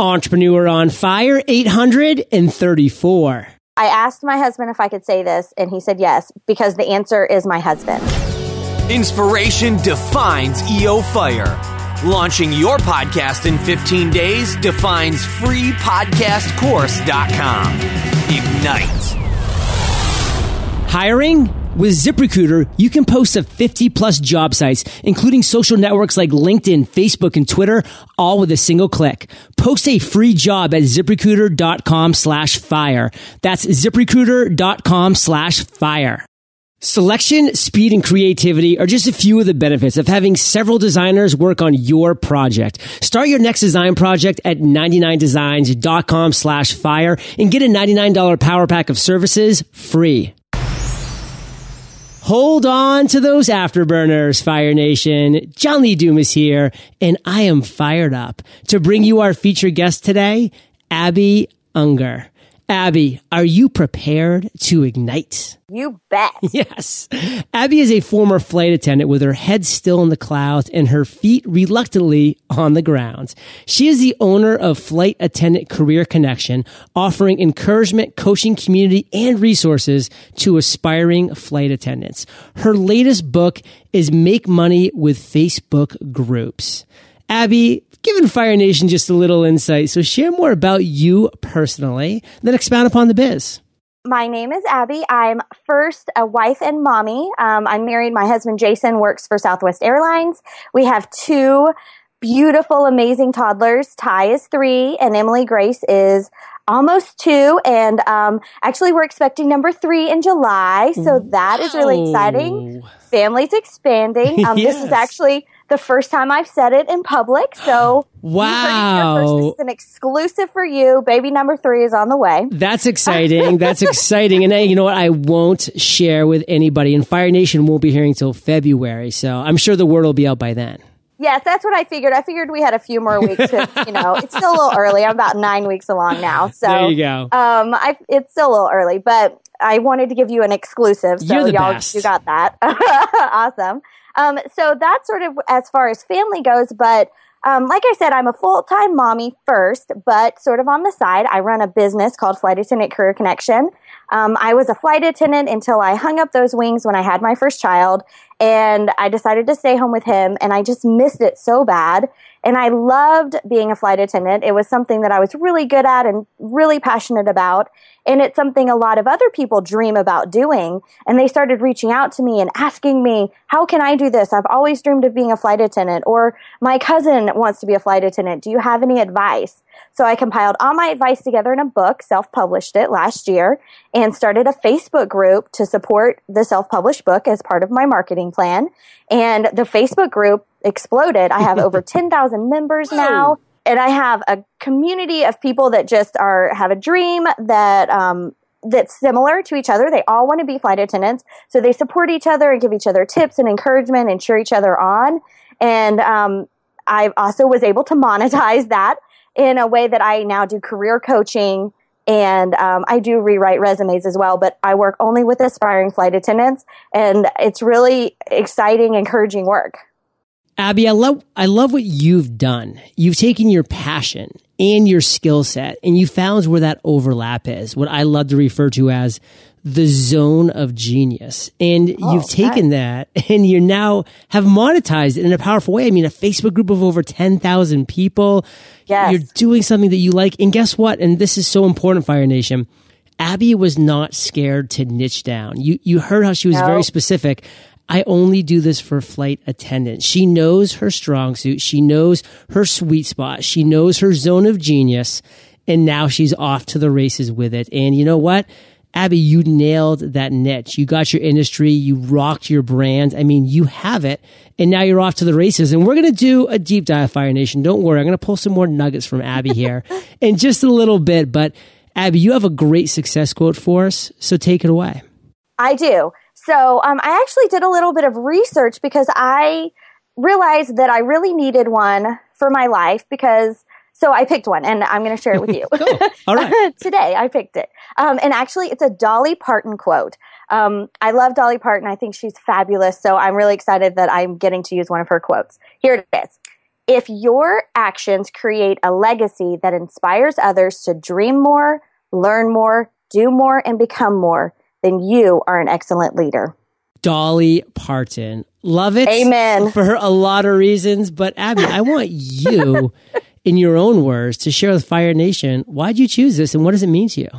Entrepreneur on Fire 834. I asked my husband if I could say this, and he said yes, because the answer is my husband. Inspiration defines EO Fire. Launching your podcast in 15 days defines freepodcastcourse.com. Ignite. Hiring? With ZipRecruiter, you can post to 50-plus job sites, including social networks like LinkedIn, Facebook, and Twitter, all with a single click. Post a free job at ZipRecruiter.com/fire. That's ZipRecruiter.com/fire. Selection, speed, and creativity are just a few of the benefits of having several designers work on your project. Start your next design project at 99designs.com/fire and get a $99 power pack of services free. Hold on to those afterburners, Fire Nation. John Lee Doom is here, and I am fired up to bring you our featured guest today, Abbie Unger. Abbie, are you prepared to ignite? You bet. Yes. Abbie is a former flight attendant with her head still in the clouds and her feet reluctantly on the ground. She is the owner of Flight Attendant Career Connection, offering encouragement, coaching, community, and resources to aspiring flight attendants. Her latest book is Make Money with Facebook Groups. Abbie, giving Fire Nation just a little insight, so share more about you personally, then expound upon the biz. My name is Abbie. I'm first a wife and mommy. I'm married. My husband, Jason, works for Southwest Airlines. We have two beautiful, amazing toddlers. Ty is 3 and Emily Grace is almost 2. And actually, we're expecting number 3 in July, so that is really exciting. Family's expanding. Yes. This is actually the first time I've said it in public, so wow, this is an exclusive for you. Baby number 3 is on the way. That's exciting. That's exciting. And hey, you know what? I won't share with anybody, and Fire Nation won't be hearing till February, so I'm sure the word will be out by then. Yes, that's what I figured. I figured we had a few more weeks. You know, it's still a little early. I'm about 9 weeks along now. So there you go. It's still a little early, but I wanted to give you an exclusive. So y'all, best. You got that. Awesome. So that's sort of as far as family goes. But like I said, I'm a full-time mommy first, but sort of on the side, I run a business called Flight Attendant Career Connection. I was a flight attendant until I hung up those wings when I had my first child, and I decided to stay home with him, and I just missed it so bad. And I loved being a flight attendant. It was something that I was really good at and really passionate about, and it's something a lot of other people dream about doing. And they started reaching out to me and asking me, how can I do this? I've always dreamed of being a flight attendant, or my cousin wants to be a flight attendant. Do you have any advice? So I compiled all my advice together in a book, self-published it last year, and started a Facebook group to support the self-published book as part of my marketing plan. And the Facebook group exploded. I have over 10,000 members now. And I have a community of people that just have a dream that that's similar to each other. They all want to be flight attendants. So they support each other and give each other tips and encouragement and cheer each other on. And I also was able to monetize that in a way that I now do career coaching, and I do rewrite resumes as well, but I work only with aspiring flight attendants, and it's really exciting, encouraging work. Abbie, I love what you've done. You've taken your passion and your skill set, and you found where that overlap is, what I love to refer to as the zone of genius. And you've taken that and you now have monetized it in a powerful way. I mean, a Facebook group of over 10,000 people. Yes. You're doing something that you like. And guess what? And this is so important, Fire Nation. Abbie was not scared to niche down. You heard how she was very specific. I only do this for flight attendants. She knows her strong suit. She knows her sweet spot. She knows her zone of genius. And now she's off to the races with it. And you know what? Abbie, you nailed that niche. You got your industry. You rocked your brand. I mean, you have it. And now you're off to the races. And we're going to do a deep dive, Fire Nation. Don't worry. I'm going to pull some more nuggets from Abbie here in just a little bit. But Abbie, you have a great success quote for us. So take it away. I do. So I actually did a little bit of research because I realized that I really needed one for my life So I picked one, and I'm going to share it with you. Cool. All right. Today, I picked it. And actually, it's a Dolly Parton quote. I love Dolly Parton. I think she's fabulous, so I'm really excited that I'm getting to use one of her quotes. Here it is. If your actions create a legacy that inspires others to dream more, learn more, do more, and become more, then you are an excellent leader. Dolly Parton. Love it. Amen. For a lot of reasons. But Abbie, I want you, in your own words, to share with Fire Nation, why'd you choose this and what does it mean to you?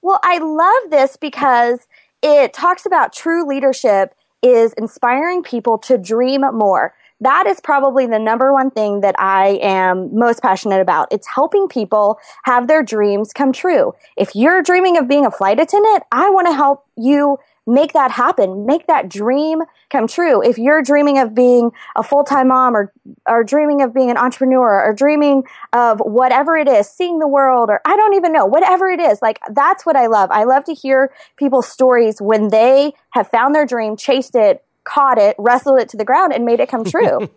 Well, I love this because it talks about true leadership is inspiring people to dream more. That is probably the number one thing that I am most passionate about. It's helping people have their dreams come true. If you're dreaming of being a flight attendant, I want to help you make that happen. Make that dream come true. If you're dreaming of being a full-time mom or dreaming of being an entrepreneur or dreaming of whatever it is, seeing the world, or I don't even know, whatever it is, like that's what I love. I love to hear people's stories when they have found their dream, chased it, caught it, wrestled it to the ground, and made it come true.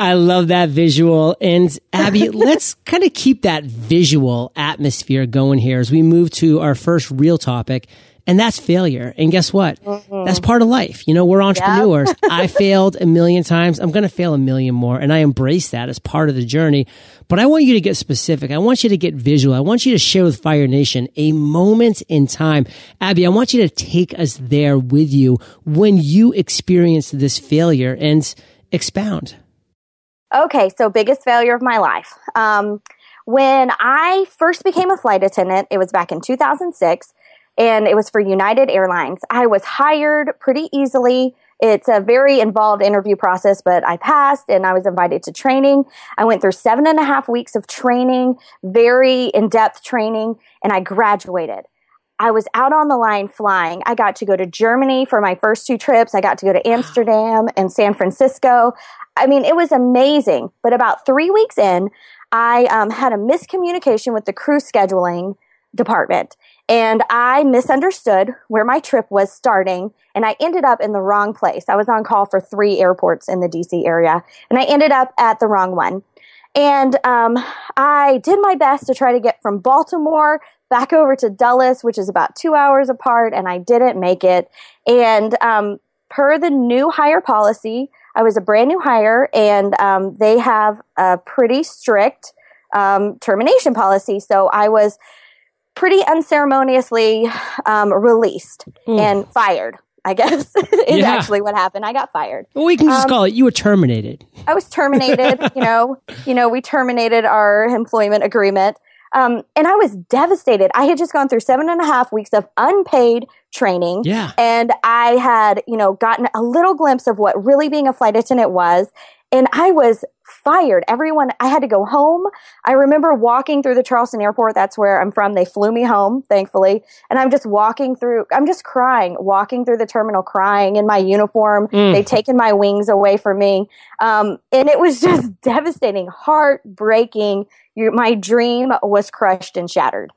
I love that visual. And Abbie, let's kind of keep that visual atmosphere going here as we move to our first real topic, and that's failure. And guess what? Mm-hmm. That's part of life. You know, we're entrepreneurs. Yep. I failed 1,000,000 times. I'm going to fail 1,000,000 more. And I embrace that as part of the journey. But I want you to get specific. I want you to get visual. I want you to share with Fire Nation a moment in time. Abbie, I want you to take us there with you when you experienced this failure and expound. Okay, so biggest failure of my life. When I first became a flight attendant, it was back in 2006, and it was for United Airlines. I was hired pretty easily. It's a very involved interview process, but I passed and I was invited to training. I went through 7.5 weeks of training, very in-depth training, and I graduated. I was out on the line flying. I got to go to Germany for my first 2 trips. I got to go to Amsterdam and San Francisco. I mean, it was amazing. But about 3 weeks in, I had a miscommunication with the crew scheduling department. And I misunderstood where my trip was starting, and I ended up in the wrong place. I was on call for 3 airports in the D.C. area, and I ended up at the wrong one. And I did my best to try to get from Baltimore back over to Dulles, which is about 2 hours apart, and I didn't make it. And per the new hire policy, I was a brand new hire, and they have a pretty strict termination policy. So I was pretty unceremoniously released and fired, I guess, is actually what happened. I got fired. Well, we can just call it, you were terminated. I was terminated. you know, we terminated our employment agreement. And I was devastated. I had just gone through 7.5 weeks of unpaid training. Yeah. And I had, you know, gotten a little glimpse of what really being a flight attendant was. And I was fired. Everyone, I had to go home. I remember walking through the Charleston airport. That's where I'm from. They flew me home, thankfully. And I'm just walking through, I'm just crying, walking through the terminal, crying in my uniform. They've taken my wings away from me. And it was just devastating, heartbreaking. My dream was crushed and shattered.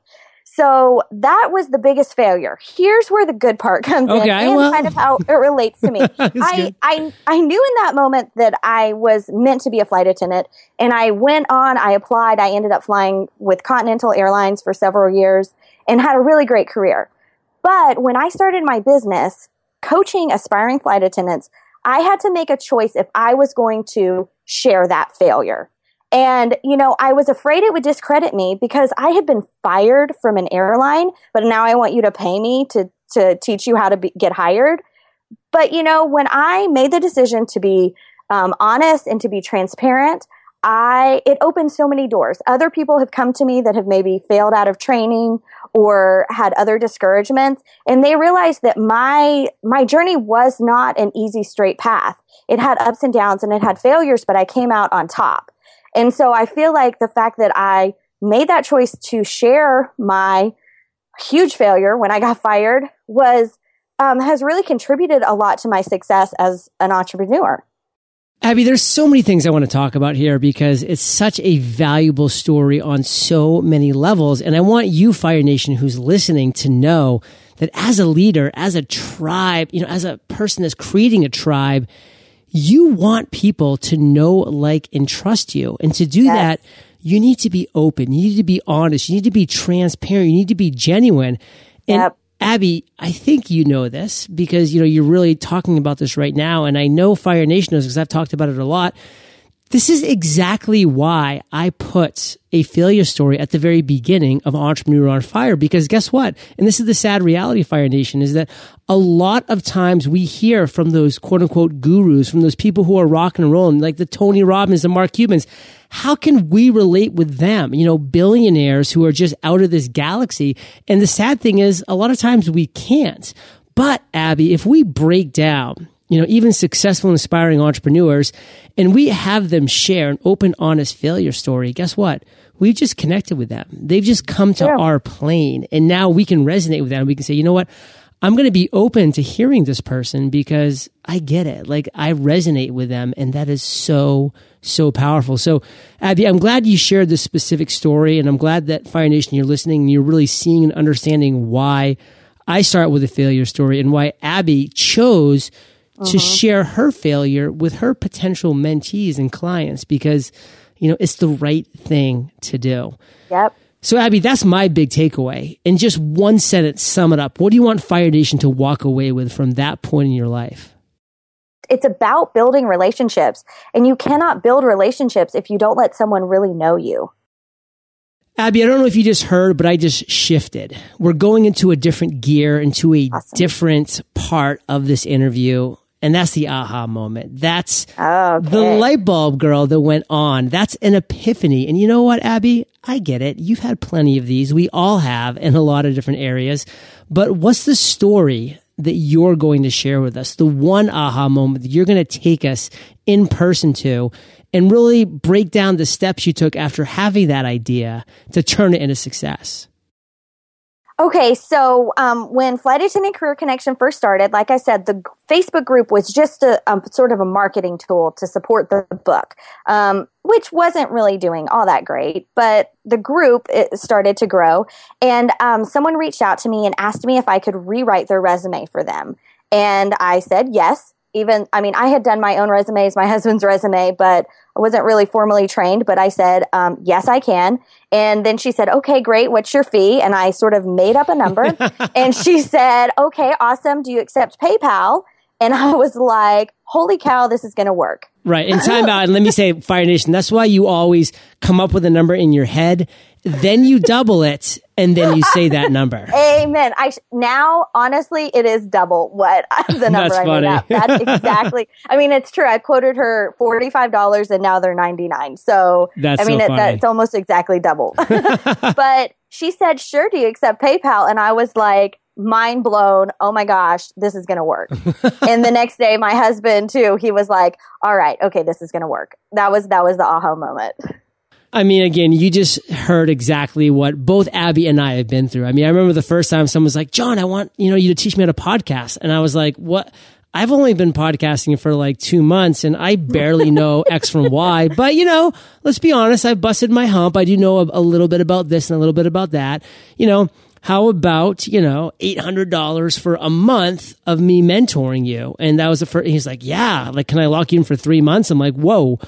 So that was the biggest failure. Here's where the good part comes in and kind of how it relates to me. I knew in that moment that I was meant to be a flight attendant, and I went on, I applied, I ended up flying with Continental Airlines for several years and had a really great career. But when I started my business coaching aspiring flight attendants, I had to make a choice if I was going to share that failure. And, you know, I was afraid it would discredit me because I had been fired from an airline, but now I want you to pay me to teach you how to get hired. But, you know, when I made the decision to be honest and to be transparent, it opened so many doors. Other people have come to me that have maybe failed out of training or had other discouragements, and they realized that my journey was not an easy, straight path. It had ups and downs and it had failures, but I came out on top. And so I feel like the fact that I made that choice to share my huge failure when I got fired was has really contributed a lot to my success as an entrepreneur. Abbie, there's so many things I want to talk about here because it's such a valuable story on so many levels. And I want you, Fire Nation, who's listening, to know that as a leader, as a tribe, you know, as a person that's creating a tribe, you want people to know, like, and trust you. And to do that, you need to be open. You need to be honest. You need to be transparent. You need to be genuine. And Abbie, I think you know this because, you know, you're really talking about this right now. And I know Fire Nation knows because I've talked about it a lot. This is exactly why I put a failure story at the very beginning of Entrepreneur on Fire, because guess what? And this is the sad reality, Fire Nation, is that a lot of times we hear from those quote-unquote gurus, from those people who are rock and rolling, like the Tony Robbins, the Mark Cubans. How can we relate with them? You know, billionaires who are just out of this galaxy. And the sad thing is, a lot of times we can't. But, Abbie, if we break down, you know, even successful, inspiring entrepreneurs, and we have them share an open, honest failure story, guess what? We've just connected with them. They've just come to our plane, and now we can resonate with them. We can say, you know what? I'm going to be open to hearing this person because I get it. Like, I resonate with them, and that is so, so powerful. So, Abbie, I'm glad you shared this specific story, and I'm glad that, Fire Nation, you're listening, and you're really seeing and understanding why I start with a failure story and why Abbie chose to share her failure with her potential mentees and clients, because, you know, it's the right thing to do. Yep. So, Abbie, that's my big takeaway. In just one sentence, sum it up. What do you want Fire Nation to walk away with from that point in your life? It's about building relationships, and you cannot build relationships if you don't let someone really know you. Abbie, I don't know if you just heard, but I just shifted. We're going into a different gear, into a different part of this interview. And that's the aha moment. That's the light bulb girl that went on. That's an epiphany. And you know what, Abbie? I get it. You've had plenty of these. We all have in a lot of different areas. But what's the story that you're going to share with us? The one aha moment that you're going to take us in person to and really break down the steps you took after having that idea to turn it into success. Okay, so when Flight Attendant Career Connection first started, like I said, the Facebook group was just a sort of a marketing tool to support the book, which wasn't really doing all that great. But the group, it started to grow, and someone reached out to me and asked me if I could rewrite their resume for them. And I said yes. I had done my own resumes, my husband's resume, but I wasn't really formally trained, but I said, yes, I can. And then she said, okay, great. What's your fee? And I sort of made up a number and she said, okay, awesome. Do you accept PayPal? And I was like, holy cow, this is going to work. Right. And time out. And let me say, Fire Nation, that's why you always come up with a number in your head. Then you double it, and then you say that number. Amen. Now, honestly, it is double what the number I made up. That's exactly. I mean, it's true. I quoted her $45, and now they're $99. So that's that's almost exactly double. But she said, "Sure, do you accept PayPal?" And I was like, mind blown. Oh my gosh, this is going to work. And the next day, my husband too, he was like, all right, okay, this is going to work. That was the aha moment. I mean, again, you just heard exactly what both Abbie and I have been through. I mean, I remember the first time someone was like, John, I want, you to teach me how to podcast. And I was like, what? I've only been podcasting for like 2 months and I barely know X from Y, but let's be honest, I busted my hump. I do know a little bit about this and a little bit about that, How about, $800 for a month of me mentoring you? And that was the first, he's like, yeah, like, can I lock you in for 3 months? I'm like, whoa.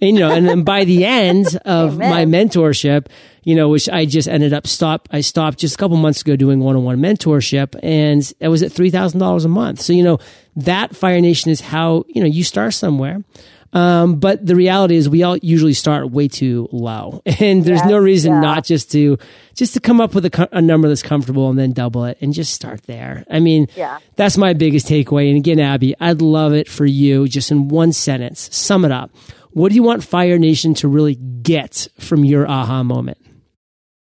And, and then by the end of my mentorship, which I just ended up I stopped just a couple months ago doing one-on-one mentorship, and it was at $3,000 a month. So, that, Fire Nation, is how, you start somewhere. But the reality is we all usually start way too low, and there's no reason not just to come up with a number that's comfortable and then double it and just start there. I mean, that's my biggest takeaway. And again, Abbie, I'd love it for you just in one sentence, sum it up. What do you want Fire Nation to really get from your aha moment?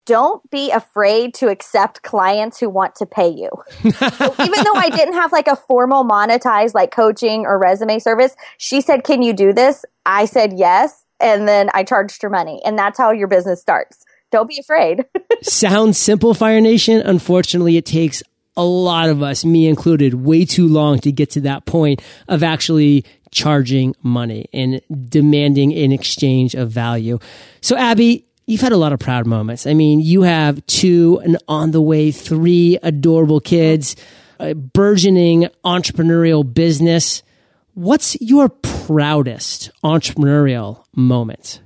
Don't be afraid to accept clients who want to pay you. So even though I didn't have like a formal monetized like coaching or resume service, she said, can you do this? I said, yes. And then I charged her money. And that's how your business starts. Don't be afraid. Sounds simple, Fire Nation. Unfortunately, it takes a lot of us, me included, way too long to get to that point of actually charging money and demanding an exchange of value. So, Abbie, you've had a lot of proud moments. I mean, you have 2 and on the way 3 adorable kids, a burgeoning entrepreneurial business. What's your proudest entrepreneurial moment?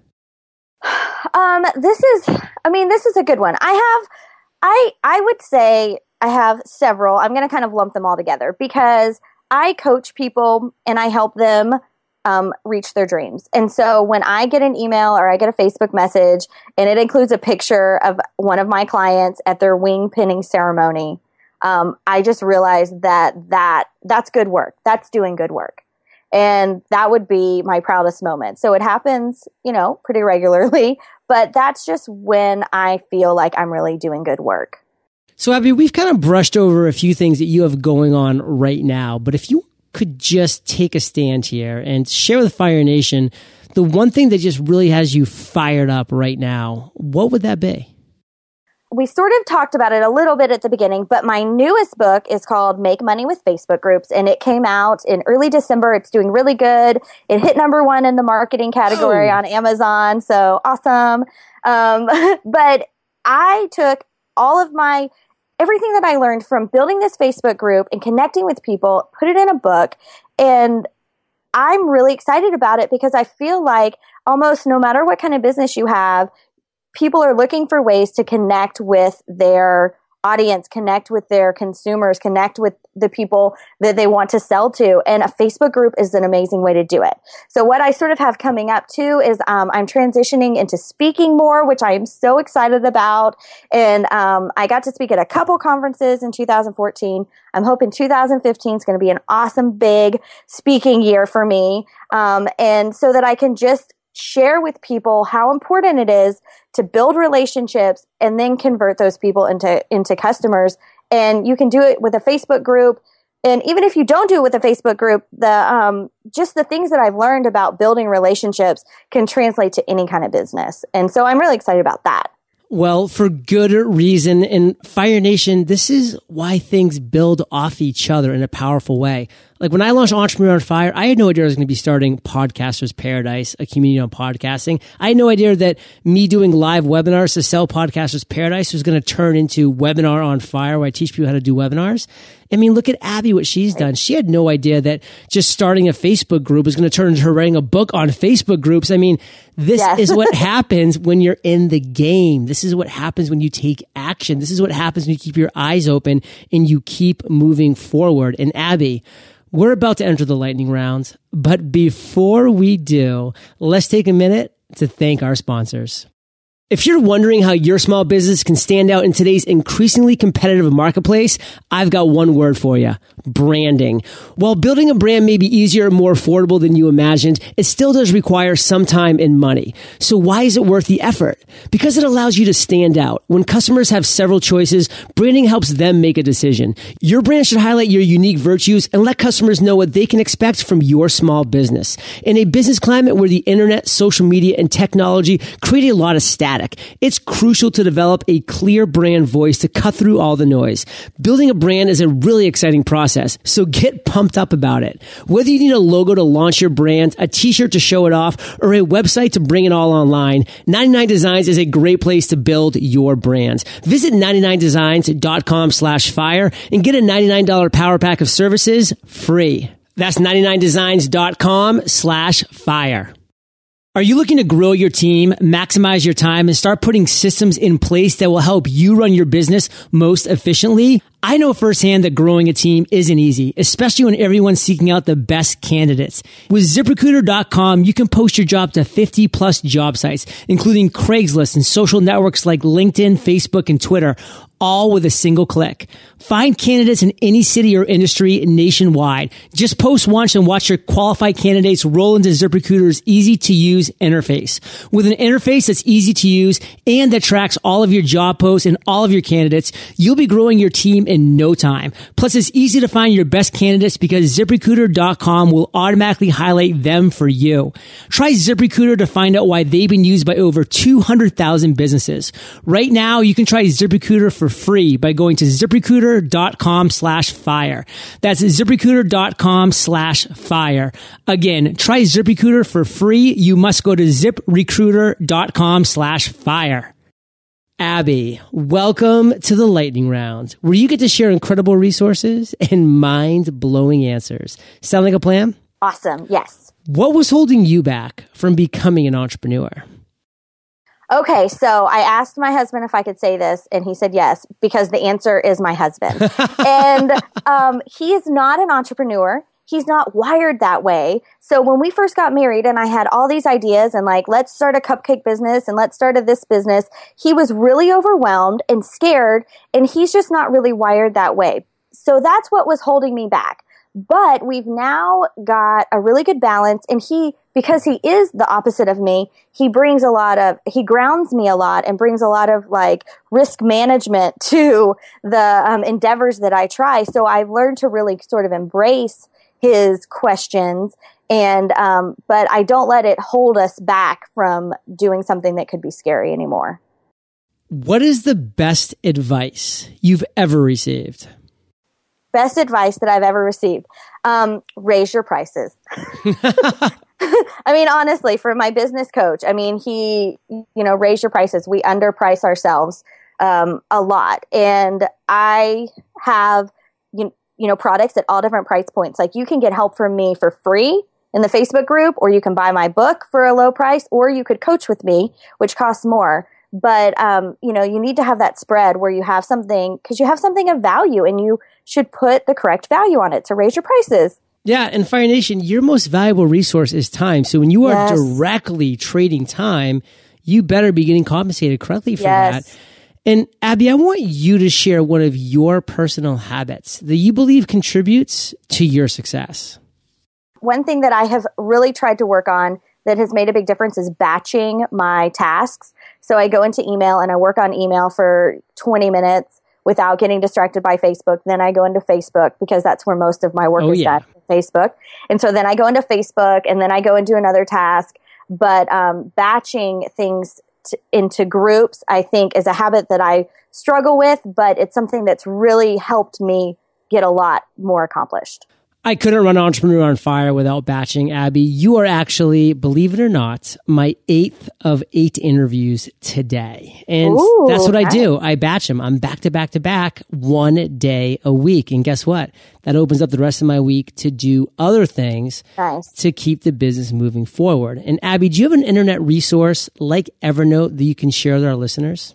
This is a good one. I would say I have several. I'm going to kind of lump them all together because I coach people and I help them reach their dreams. And so when I get an email or I get a Facebook message and it includes a picture of one of my clients at their wing pinning ceremony, I just realized that's good work. That's doing good work. And that would be my proudest moment. So it happens, pretty regularly, but that's just when I feel like I'm really doing good work. So Abbie, we've kind of brushed over a few things that you have going on right now, but if you could just take a stand here and share with Fire Nation the one thing that just really has you fired up right now, what would that be? We sort of talked about it a little bit at the beginning, but my newest book is called Make Money with Facebook Groups, and it came out in early December. It's doing really good. It hit number 1 in the marketing category on Amazon, so awesome. But I took all of everything that I learned from building this Facebook group and connecting with people, put it in a book, and I'm really excited about it because I feel like almost no matter what kind of business you have, people are looking for ways to connect with their audience, connect with their consumers, connect with the people that they want to sell to. And a Facebook group is an amazing way to do it. So what I sort of have coming up too is I'm transitioning into speaking more, which I am so excited about. And I got to speak at a couple conferences in 2014. I'm hoping 2015 is going to be an awesome big speaking year for me. And so that I can just share with people how important it is to build relationships and then convert those people into customers. And you can do it with a Facebook group. And even if you don't do it with a Facebook group, just the things that I've learned about building relationships can translate to any kind of business. And so I'm really excited about that. Well, for good reason. And Fire Nation, this is why things build off each other in a powerful way. Like when I launched Entrepreneur on Fire, I had no idea I was going to be starting Podcasters Paradise, a community on podcasting. I had no idea that me doing live webinars to sell Podcasters Paradise was going to turn into Webinar on Fire, where I teach people how to do webinars. I mean, look at Abbie, what she's done. She had no idea that just starting a Facebook group is going to turn into her writing a book on Facebook groups. I mean, this is what happens when you're in the game. This is what happens when you take action. This is what happens when you keep your eyes open and you keep moving forward. And Abbie, we're about to enter the lightning round, but before we do, let's take a minute to thank our sponsors. If you're wondering how your small business can stand out in today's increasingly competitive marketplace, I've got one word for you. Branding. While building a brand may be easier and more affordable than you imagined, it still does require some time and money. So why is it worth the effort? Because it allows you to stand out. When customers have several choices, branding helps them make a decision. Your brand should highlight your unique virtues and let customers know what they can expect from your small business. In a business climate where the internet, social media, and technology create a lot of static, it's crucial to develop a clear brand voice to cut through all the noise. Building a brand is a really exciting process, so get pumped up about it. Whether you need a logo to launch your brand, a t-shirt to show it off, or a website to bring it all online, 99designs is a great place to build your brand. Visit 99designs.com/fire and get a $99 power pack of services free. That's 99designs.com/fire. Are you looking to grow your team, maximize your time, and start putting systems in place that will help you run your business most efficiently? I know firsthand that growing a team isn't easy, especially when everyone's seeking out the best candidates. With ZipRecruiter.com, you can post your job to 50+ job sites, including Craigslist and social networks like LinkedIn, Facebook, and Twitter, all with a single click. Find candidates in any city or industry nationwide. Just post once and watch your qualified candidates roll into ZipRecruiter's easy-to-use interface. With an interface that's easy to use and that tracks all of your job posts and all of your candidates, you'll be growing your team in no time. Plus, it's easy to find your best candidates because ZipRecruiter.com will automatically highlight them for you. Try ZipRecruiter to find out why they've been used by over 200,000 businesses. Right now, you can try ZipRecruiter for free by going to ZipRecruiter.com/fire. That's ZipRecruiter.com/fire. Again, try ZipRecruiter for free. You must go to ZipRecruiter.com/fire. Abbie, welcome to the lightning round, where you get to share incredible resources and mind-blowing answers. Sound like a plan? Awesome. Yes. What was holding you back from becoming an entrepreneur? Okay, so I asked my husband if I could say this, and he said yes, because the answer is my husband. And he is not an entrepreneur. He's not wired that way. So when we first got married and I had all these ideas and like, let's start a cupcake business and let's start this business, he was really overwhelmed and scared, and he's just not really wired that way. So that's what was holding me back. But we've now got a really good balance, and because he is the opposite of me, he grounds me a lot and brings a lot of like risk management to the endeavors that I try. So I've learned to really sort of embrace his questions, and but I don't let it hold us back from doing something that could be scary anymore. What is the best advice you've ever received? Best advice that I've ever received. Raise your prices. I mean, honestly, for my business coach, I mean, he, raise your prices. We underprice ourselves a lot. And I have, products at all different price points. Like you can get help from me for free in the Facebook group, or you can buy my book for a low price, or you could coach with me, which costs more. But, you need to have that spread where you have something, because you have something of value and you should put the correct value on it. So raise your prices. Yeah. And Fire Nation, your most valuable resource is time. So when you are directly trading time, you better be getting compensated correctly for that. And Abbie, I want you to share one of your personal habits that you believe contributes to your success. One thing that I have really tried to work on that has made a big difference is batching my tasks. So I go into email and I work on email for 20 minutes without getting distracted by Facebook. Then I go into Facebook because that's where most of my work is at, Facebook. And so then I go into Facebook and then I go and do another task. But batching things into groups, I think, is a habit that I struggle with, but it's something that's really helped me get a lot more accomplished. I couldn't run Entrepreneur on Fire without batching, Abbie. You are actually, believe it or not, my 8th of 8 interviews today. And that's what I do. I batch them. I'm back to back to back 1 day a week. And guess what? That opens up the rest of my week to do other things to keep the business moving forward. And Abbie, do you have an internet resource like Evernote that you can share with our listeners?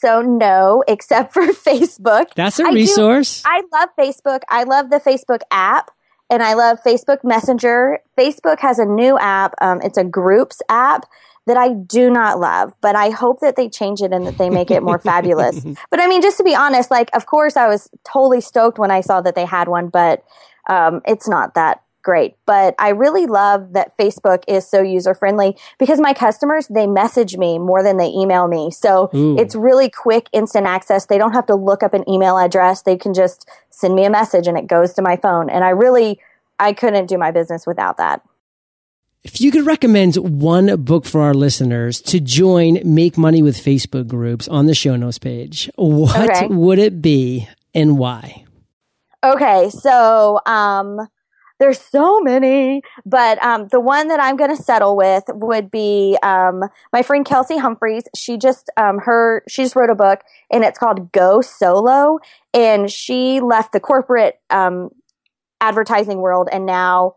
So no, except for Facebook. That's a resource. I love Facebook. I love the Facebook app, and I love Facebook Messenger. Facebook has a new app. It's a groups app that I do not love, but I hope that they change it and that they make it more fabulous. But I mean, just to be honest, like, of course, I was totally stoked when I saw that they had one, but it's not that great. But I really love that Facebook is so user-friendly because my customers, they message me more than they email me. So it's really quick, instant access. They don't have to look up an email address. They can just send me a message and it goes to my phone. And I couldn't do my business without that. If you could recommend one book for our listeners to join Make Money with Facebook groups on the show notes page, what would it be and why? Okay. So, there's so many, but the one that I'm going to settle with would be my friend Kelsey Humphreys. She just wrote a book, and it's called Go Solo, and she left the corporate advertising world and now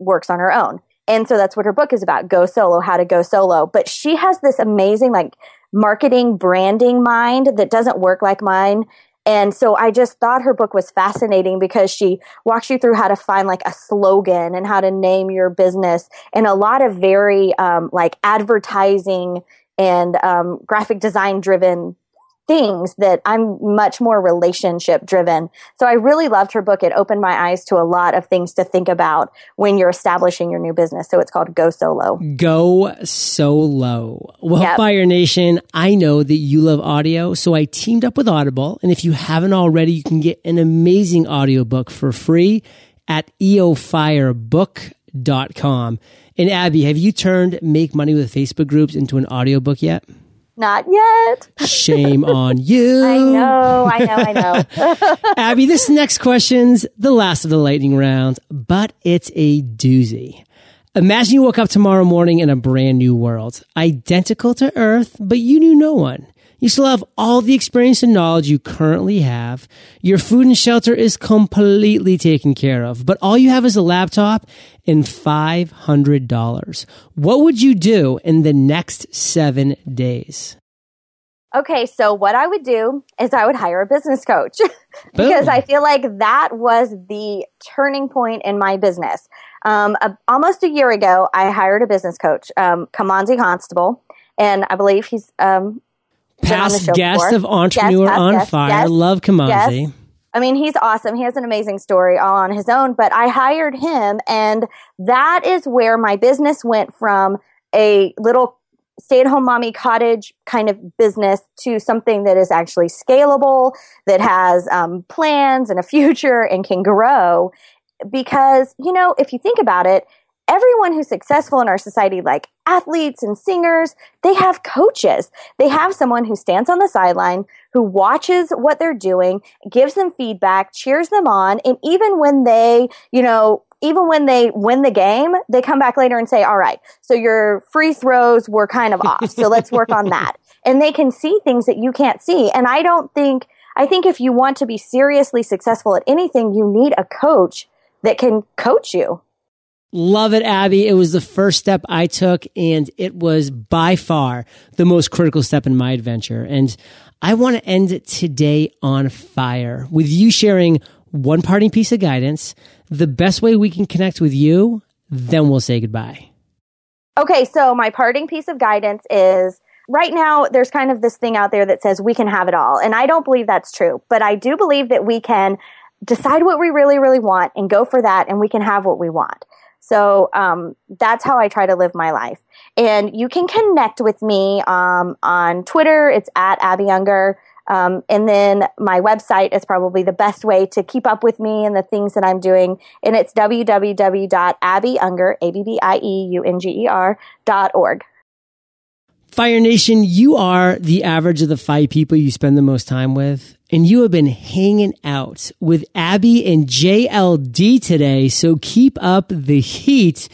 works on her own. And so that's what her book is about, Go Solo, How to Go Solo. But she has this amazing marketing, branding mind that doesn't work like mine. And so I just thought her book was fascinating because she walks you through how to find a slogan and how to name your business, and a lot of very advertising and graphic design driven things that I'm much more relationship driven. So I really loved her book. It opened my eyes to a lot of things to think about when you're establishing your new business. So it's called Go Solo. Go Solo. Well, Fire Nation, I know that you love audio. So I teamed up with Audible. And if you haven't already, you can get an amazing audiobook for free at eofirebook.com. And Abbie, have you turned Make Money with Facebook groups into an audiobook yet? Not yet. Shame on you. I know. Abbie, this next question's the last of the lightning round, but it's a doozy. Imagine you woke up tomorrow morning in a brand new world, identical to Earth, but you knew no one. You still have all the experience and knowledge you currently have. Your food and shelter is completely taken care of, but all you have is a laptop and $500. What would you do in the next 7 days? Okay, so what I would do is I would hire a business coach because I feel like that was the turning point in my business. Almost a year ago, I hired a business coach, Kamanzi Constable, and I believe he's past guest of Entrepreneur on Fire. Love Kamanzi. I mean, he's awesome. He has an amazing story all on his own, but I hired him, and that is where my business went from a little stay-at-home mommy cottage kind of business to something that is actually scalable, that has plans and a future and can grow. Because, you know, if you think about it, everyone who's successful in our society, like athletes and singers, they have coaches. They have someone who stands on the sideline, who watches what they're doing, gives them feedback, cheers them on, and even when they, you know, even when they win the game, they come back later and say, all right, so your free throws were kind of off, so let's work on that. And they can see things that you can't see. And I think if you want to be seriously successful at anything, you need a coach that can coach you. Love it, Abbie. It was the first step I took, and it was by far the most critical step in my adventure. And I want to end today on fire with you sharing one parting piece of guidance, the best way we can connect with you, then we'll say goodbye. Okay, so my parting piece of guidance is, right now, there's kind of this thing out there that says we can have it all, and I don't believe that's true, but I do believe that we can decide what we really, really want and go for that, and we can have what we want. So that's how I try to live my life. And you can connect with me on Twitter. It's at Abbie Unger. And then my website is probably the best way to keep up with me and the things that I'm doing. And it's www.abbieunger.org. Fire Nation, you are the average of the five people you spend the most time with. And you have been hanging out with Abbie and JLD today. So keep up the heat.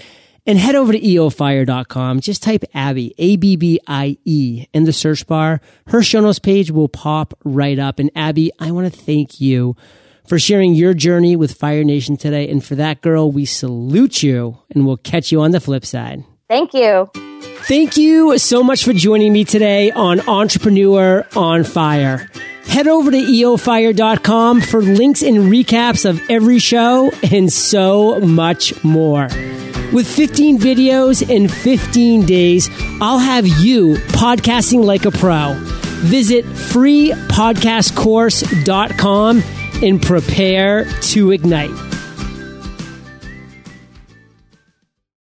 And head over to eofire.com. Just type Abbie, A-B-B-I-E, in the search bar. Her show notes page will pop right up. And Abbie, I want to thank you for sharing your journey with Fire Nation today. And for that, girl, we salute you, and we'll catch you on the flip side. Thank you. Thank you so much for joining me today on Entrepreneur on Fire. Head over to eofire.com for links and recaps of every show and so much more. With 15 videos in 15 days, I'll have you podcasting like a pro. Visit freepodcastcourse.com and prepare to ignite.